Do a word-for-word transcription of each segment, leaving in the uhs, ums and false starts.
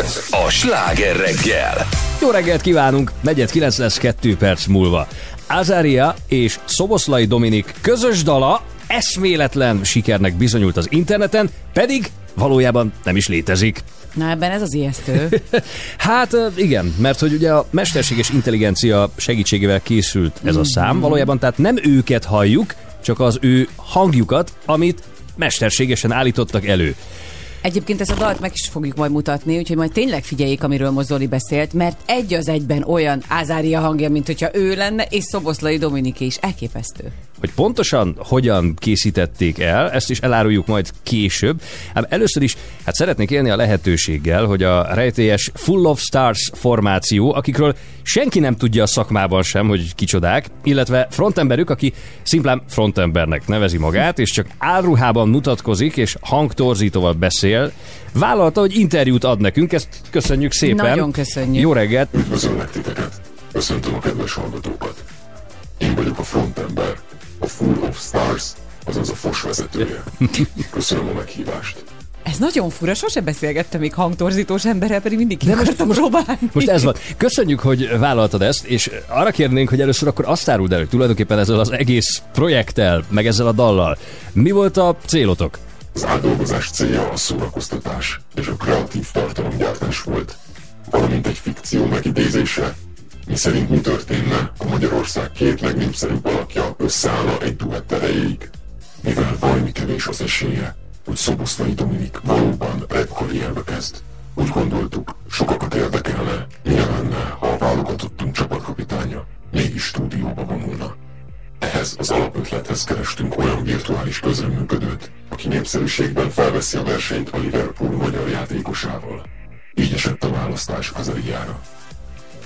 Ez a Sláger Reggel. Jó reggelt kívánunk, negyed kilenc lesz kettő perc múlva. Azahriah és Szoboszlai Dominik közös dala eszméletlen sikernek bizonyult az interneten, pedig valójában nem is létezik. Na, ebben ez az ijesztő. Hát igen, mert hogy ugye a mesterséges intelligencia segítségével készült ez a szám, valójában tehát nem őket halljuk, csak az ő hangjukat, amit mesterségesen állítottak elő. Egyébként ezt a dalt meg is fogjuk majd mutatni, úgyhogy majd tényleg figyeljék, amiről most Zoli beszélt, mert egy az egyben olyan Azahriah hangja, mint hogyha ő lenne, és Szoboszlai Dominiké is. Elképesztő. Hogy pontosan hogyan készítették el, ezt is eláruljuk majd később. Ám először is hát szeretnék élni a lehetőséggel, hogy a rejtélyes Full of Stars formáció, akikről senki nem tudja a szakmában sem, hogy kicsodák, illetve frontemberük, aki szimplán frontembernek nevezi magát, és csak álruhában mutatkozik, és hangtorzítóval beszél, vállalta, hogy interjút ad nekünk, ezt köszönjük szépen. Nagyon köszönjük. Jó reggelt! Üdvözöllek titeket! Köszöntöm a kedves hallgatókat! Én vagyok a Frontember, a Full of Stars, azaz a fos vezetője. Köszönöm a meghívást. Ez nagyon fura, sose beszélgettem még hangtorzítós emberrel, pedig mindig ki akartam próbálni. Most ez van. Köszönjük, hogy vállaltad ezt, és arra kérnénk, hogy először akkor azt áruld el, hogy tulajdonképpen ezzel az egész projekttel, meg ezzel a dallal. Mi volt a célotok? Az átdolgozás célja a szórakoztatás és a kreatív tartalomgyártás volt, valamint egy fikció megidézése, miszerint mi történne, ha Magyarország két legnépszerűbb alakja összeállna egy duett erejéig, mivel valami kevés az esélye, hogy Szoboszlai Dominik valóban rapkarrierbe kezd. Úgy gondoltuk, sokakat érdekelne, milyen lenne, ha a válogatottunk csapatkapitánya mégis stúdióba vonulna. Ehhez az alapötlethez kerestünk olyan virtuális közreműködőt, aki népszerűségben felveszi a versenyt a Liverpool magyar játékosával. Így esett a választás Azahriahra.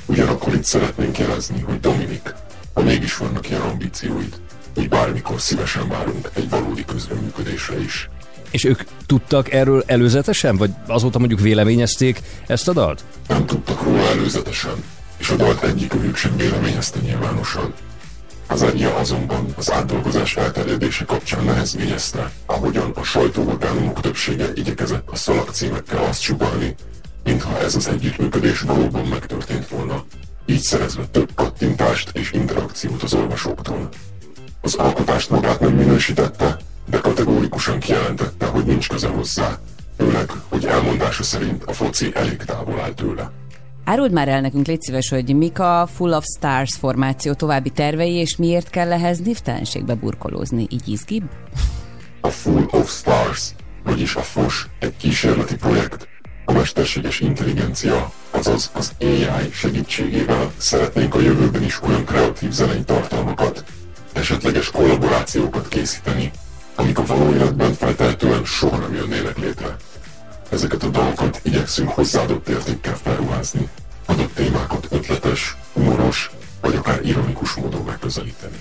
Ugyanakkor itt szeretnénk jelezni, hogy Dominik, ha mégis vannak ilyen ambícióid, így bármikor szívesen várunk egy valódi közreműködésre is. És ők tudtak erről előzetesen? Vagy azóta mondjuk véleményezték ezt a dalt? Nem tudtak róla előzetesen, és a dalt egyikük sem véleményezte nyilvánosan. Azahriah azonban az átdolgozás elterjedése kapcsán nehezményezte, ahogyan a sajtóorgánumok többsége igyekezett a szalagcímekkel azt sugalni, mintha ez az együttműködés valóban megtörtént volna, így szerezve több kattintást és interakciót az olvasóktól. Az alkotást magát nem minősítette, de kategórikusan kijelentette, hogy nincs köze hozzá, főleg, hogy elmondása szerint a foci elég távol áll tőle. Áruld már el nekünk, légy szíves, hogy mik a Full of Stars formáció további tervei, és miért kell ehhez névtelenségbe burkolózni, így izgibb? A Full of Stars, vagyis a fos, egy kísérleti projekt. A mesterséges intelligencia, azaz az á i segítségével szeretnénk a jövőben is olyan kreatív zenei tartalmakat, esetleges kollaborációkat készíteni, amik a való életben feltehetően soha nem jönnének létre. Ezeket a dalokat igyekszünk hozzáadott értékkel felruházni, adott témákat ötletes, humoros, vagy akár ironikus módon megközelíteni.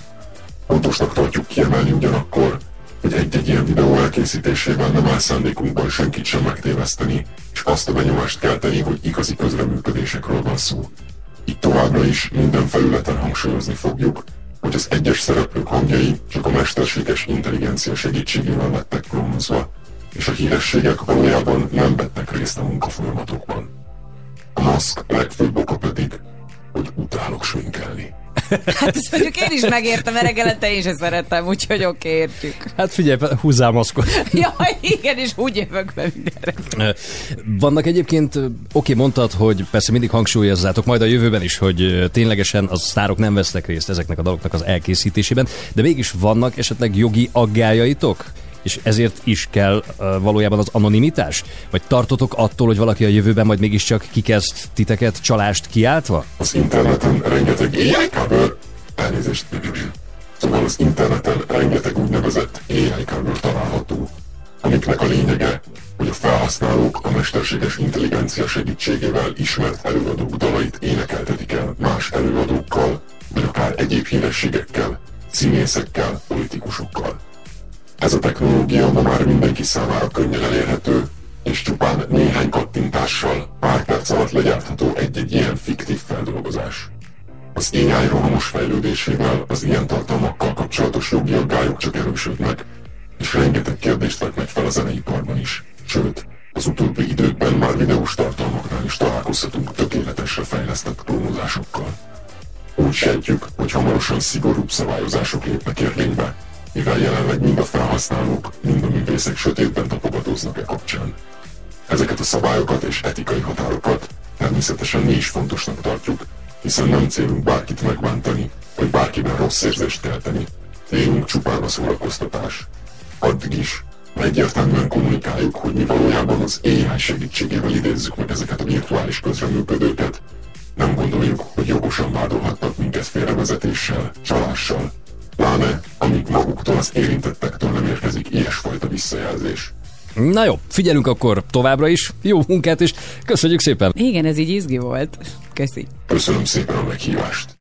Fontosnak tartjuk kiemelni ugyanakkor, hogy egy-egy ilyen videó elkészítésében nem áll szándékunkban senkit sem megtéveszteni, és azt a benyomást kelteni, hogy igazi közreműködésekről van szó. Így továbbra is minden felületen hangsúlyozni fogjuk, hogy az egyes szereplők hangjai csak a mesterséges intelligencia segítségével lettek klónozva, és a hírességek valójában nem vettek részt a munkafolyamatokban. A maszk legfőbb oka pedig, hogy utálok sminkelni. Hát ezt mondjuk én is megértem, reggelente én se szeretem, úgyhogy oké, értjük. Hát figyelj, húzzál maszkot. Jaj, igen, és úgy jövök be mindenre. Vannak egyébként, oké, mondtad, hogy persze mindig hangsúlyozzátok majd a jövőben is, hogy ténylegesen a sztárok nem vesznek részt ezeknek a daloknak az elkészítésében, de mégis vannak esetleg jogi aggályaitok? És ezért is kell uh, valójában az anonimitás? Vagy tartotok attól, hogy valaki a jövőben majd mégiscsak kikezd titeket csalást kiáltva? Az interneten rengeteg á i cover, elnézést, szóval az interneten rengeteg úgynevezett á i cover található, amiknek a lényege, hogy a felhasználók a mesterséges intelligencia segítségével ismert előadók dalait énekeltetik el más előadókkal, vagy akár egyéb hírességekkel, színészekkel, politikusokkal. Ez a technológia ma már mindenki számára könnyen elérhető, és csupán néhány kattintással pár perc alatt legyártható egy-egy ilyen fiktív feldolgozás. Az á i rohamos fejlődésével az ilyen tartalmakkal kapcsolatos jogi aggályok csak erősödnek, és rengeteg kérdést vetnek fel a zeneiparban is, sőt, az utóbbi időkben már videós tartalmaknál sejtjük, hogy hamarosan szigorúbb szabályozások lépnek érvénybe, mivel jelenleg mind a felhasználók, mind a művészek sötétben tapogatóznak e kapcsán. Ezeket a szabályokat és etikai határokat természetesen mi is fontosnak tartjuk, hiszen nem célunk bárkit megbántani, vagy bárkiben rossz érzést kelteni. Célunk csupán a szórakoztatás. Addig is, egyértelműen kommunikáljuk, hogy mi valójában az á i segítségével idézzük meg ezeket a virtuális közreműködőket. Nem gondoljuk, hogy jogosan vádolhattak minket félrevezetéssel, csalással, pláne amíg maguktól, az érintettektől nem érkezik ilyesfajta visszajelzés. Na jó, figyelünk akkor továbbra is, jó munkát, és köszönjük szépen! Igen, ez így izgi volt. Köszi! Köszönöm szépen a meghívást!